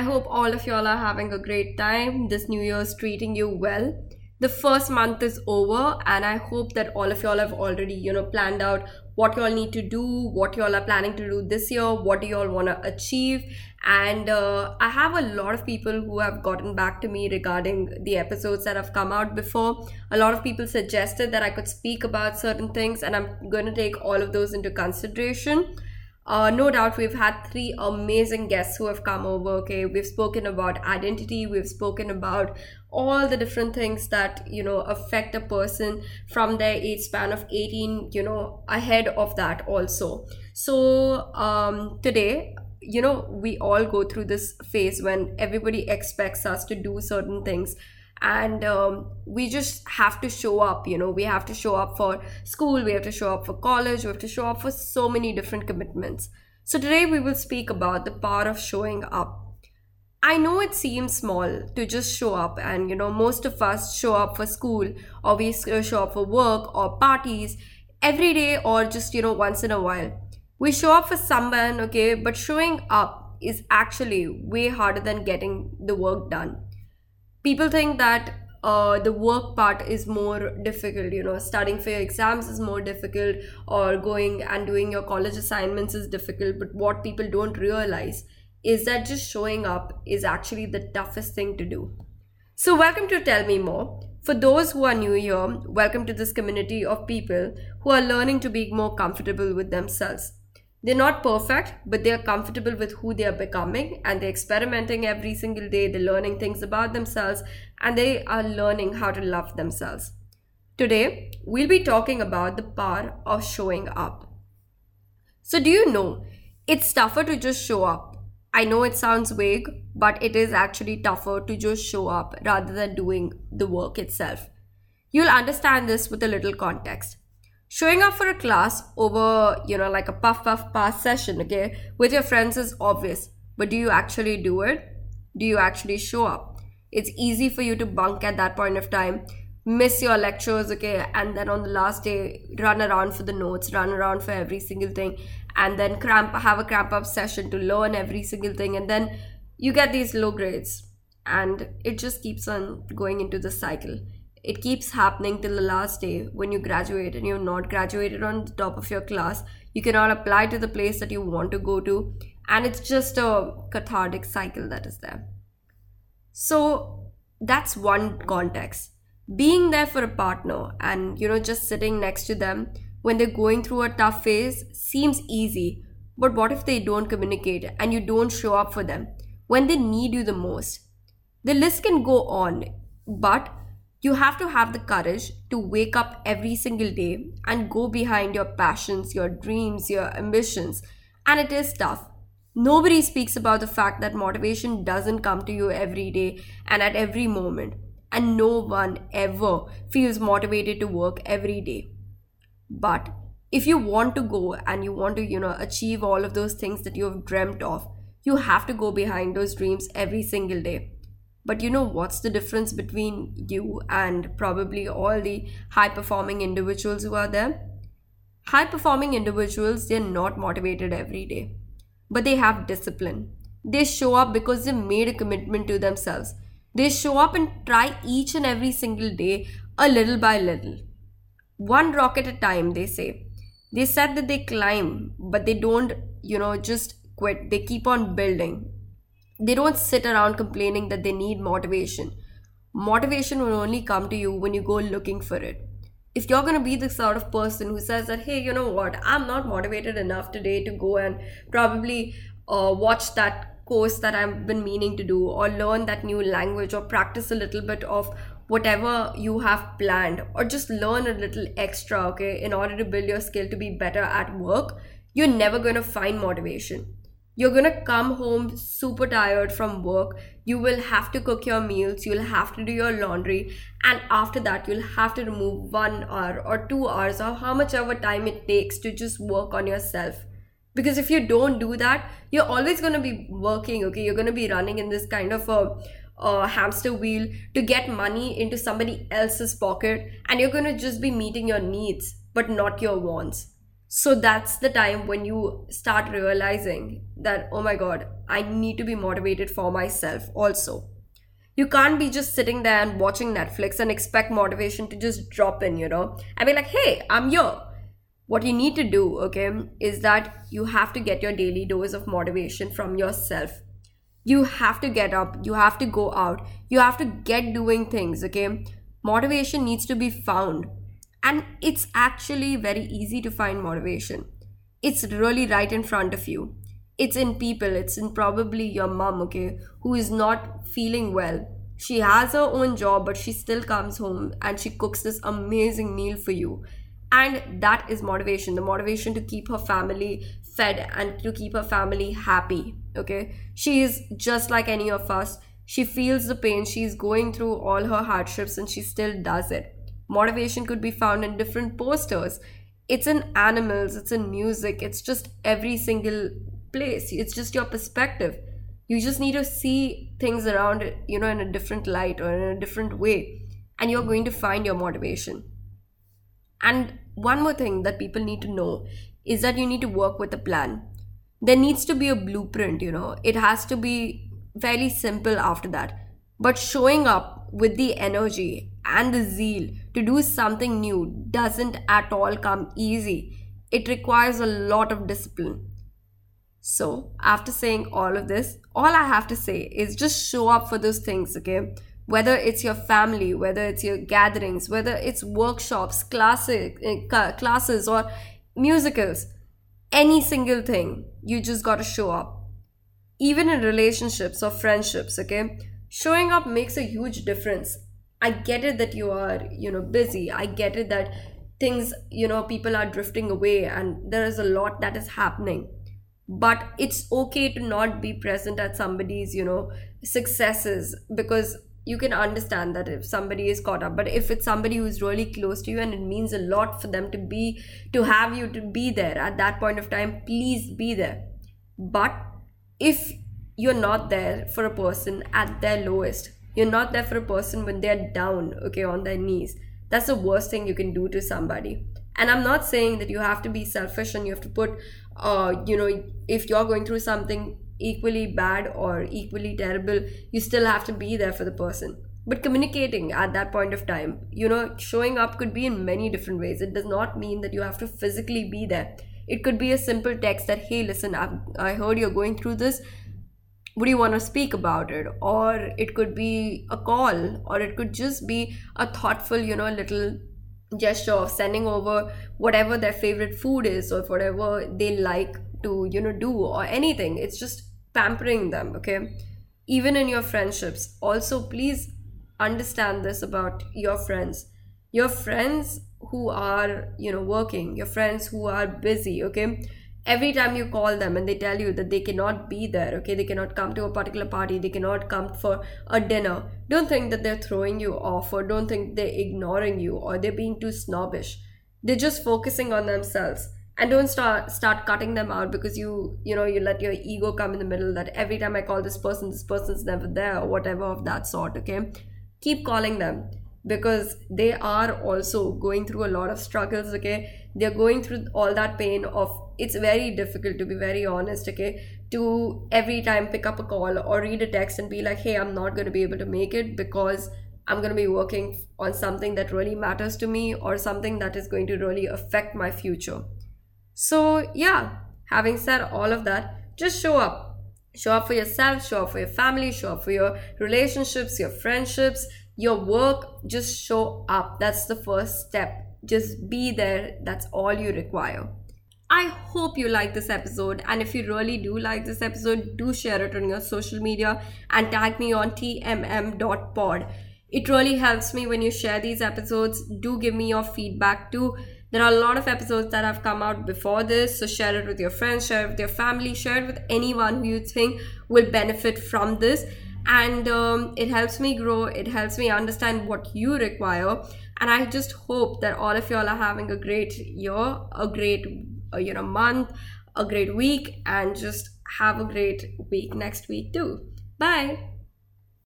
I hope all of y'all are having a great time. This new year is treating you well. The first month is over and I hope that all of y'all have already, planned out what y'all need to do, what y'all are planning to do this year, what do y'all want to achieve. And I have a lot of people who have gotten back to me regarding the episodes that have come out before. A lot of people suggested that I could speak about certain things and I'm going to take all of those into consideration. No doubt we've had 3 amazing guests who have come over, okay? We've spoken about identity, we've spoken about all the different things that, affect a person from their age span of 18, ahead of that also. So today, we all go through this phase when everybody expects us to do certain things. And we just have to show up, we have to show up for school, we have to show up for college, we have to show up for so many different commitments. So today we will speak about the power of showing up. I know it seems small to just show up and, most of us show up for school or we show up for work or parties every day or just, once in a while. We show up for someone, okay, but showing up is actually way harder than getting the work done. People think that the work part is more difficult, studying for your exams is more difficult or going and doing your college assignments is difficult. But what people don't realize is that just showing up is actually the toughest thing to do. So welcome to Tell Me More. For those who are new here, welcome to this community of people who are learning to be more comfortable with themselves. They're not perfect, but they're comfortable with who they are becoming and they're experimenting every single day. They're learning things about themselves and they are learning how to love themselves. Today, we'll be talking about the power of showing up. So do you know, it's tougher to just show up. I know it sounds vague, but it is actually tougher to just show up rather than doing the work itself. You'll understand this with a little context. Showing up for a class over, like a puff-puff-pass session, okay, with your friends is obvious. But do you actually do it? Do you actually show up? It's easy for you to bunk at that point of time, miss your lectures, okay, and then on the last day, run around for the notes, run around for every single thing, and then have a cramp-up session to learn every single thing, and then you get these low grades. And it just keeps on going into the cycle. It keeps happening till the last day when you graduate and you're not graduated on the top of your class. You cannot apply to the place that you want to go to. And it's just a cathartic cycle that is there. So that's one context. Being there for a partner and, just sitting next to them when they're going through a tough phase seems easy. But what if they don't communicate and you don't show up for them when they need you the most? The list can go on, but you have to have the courage to wake up every single day and go behind your passions, your dreams, your ambitions. And it is tough. Nobody speaks about the fact that motivation doesn't come to you every day and at every moment. And no one ever feels motivated to work every day. But if you want to go and you want to, achieve all of those things that you have dreamt of, you have to go behind those dreams every single day. But what's the difference between you and probably all the high-performing individuals who are there? High-performing individuals, they're not motivated every day. But they have discipline. They show up because they made a commitment to themselves. They show up and try each and every single day, a little by little. One rock at a time, they say. They said that they climb, but they don't, just quit. They keep on building. They don't sit around complaining that they need motivation. Motivation will only come to you when you go looking for it. If you're going to be the sort of person who says that, hey, you know what, I'm not motivated enough today to go and probably watch that course that I've been meaning to do or learn that new language or practice a little bit of whatever you have planned or just learn a little extra, okay, in order to build your skill to be better at work, you're never going to find motivation. You're going to come home super tired from work. You will have to cook your meals. You'll have to do your laundry. And after that, you'll have to remove 1 hour or 2 hours or how much ever time it takes to just work on yourself. Because if you don't do that, you're always going to be working, okay? You're going to be running in this kind of a hamster wheel to get money into somebody else's pocket. And you're going to just be meeting your needs, but not your wants. So that's the time when you start realizing that, oh my God, I need to be motivated for myself also. You can't be just sitting there and watching Netflix and expect motivation to just drop in, you know. I mean, like, hey, I'm here. What you need to do, okay, is that you have to get your daily dose of motivation from yourself. You have to get up. You have to go out. You have to get doing things, okay. Motivation needs to be found. And it's actually very easy to find motivation. It's really right in front of you. It's in people. It's in probably your mom, okay, who is not feeling well. She has her own job, but she still comes home and she cooks this amazing meal for you. And that is motivation. The motivation to keep her family fed and to keep her family happy, okay. She is just like any of us. She feels the pain. She's going through all her hardships and she still does it. Motivation could be found in different posters. It's in animals, it's in music, it's just every single place. It's just your perspective. You just need to see things around it, you know, in a different light or in a different way. And you're going to find your motivation. And one more thing that people need to know is that you need to work with a plan. There needs to be a blueprint, you know. It has to be fairly simple after that. But showing up with the energy and the zeal to do something new doesn't at all come easy. It requires a lot of discipline. So after saying all of this, all I have to say is just show up for those things, okay? Whether it's your family, whether it's your gatherings, whether it's workshops, classes or musicals, any single thing, you just got to show up. Even in relationships or friendships, okay? Showing up makes a huge difference. I get it that you are, you know, busy. I get it that things, you know, people are drifting away and there is a lot that is happening. But it's okay to not be present at somebody's, you know, successes, because you can understand that if somebody is caught up. But if it's somebody who's really close to you and it means a lot for them to have you there at that point of time, please be there. But if you're not there for a person at their lowest, you're not there for a person when they're down, okay, on their knees. That's the worst thing you can do to somebody. And I'm not saying that you have to be selfish and you have to put, you know, if you're going through something equally bad or equally terrible, you still have to be there for the person. But communicating at that point of time, you know, showing up could be in many different ways. It does not mean that you have to physically be there. It could be a simple text that, hey, listen, I heard you're going through this. Would you want to speak about it? Or it could be a call, or it could just be a thoughtful, you know, little gesture of sending over whatever their favorite food is or whatever they like to, you know, do or anything. It's just pampering them, okay? Even in your friendships. Also, please understand this about your friends. Your friends who are, you know, working, your friends who are busy, okay? Every time you call them and they tell you that they cannot be there, okay, they cannot come to a particular party, they cannot come for a dinner, don't think that they're throwing you off, or don't think they're ignoring you or they're being too snobbish. They're just focusing on themselves. And don't start cutting them out because you let your ego come in the middle that every time I call this person's never there or whatever of that sort, okay? Keep calling them, because they are also going through a lot of struggles, okay? They're going through all that pain of, it's very difficult, to be very honest, okay, to every time pick up a call or read a text and be like, hey, I'm not going to be able to make it because I'm going to be working on something that really matters to me or something that is going to really affect my future. So yeah, having said all of that, just show up. Show up for yourself, show up for your family, show up for your relationships, your friendships, your work. Just show up. That's the first step. Just be there. That's all you require. I hope you like this episode, and if you really do like this episode, do share it on your social media and tag me on tmm.pod. It really helps me when you share these episodes. Do give me your feedback too. There are a lot of episodes that have come out before this, so share it with your friends, share it with your family, share it with anyone who you think will benefit from this. And it helps me grow, it helps me understand what you require. And I just hope that all of y'all are having a great year, a great month, a great week, and just have a great week next week too. Bye.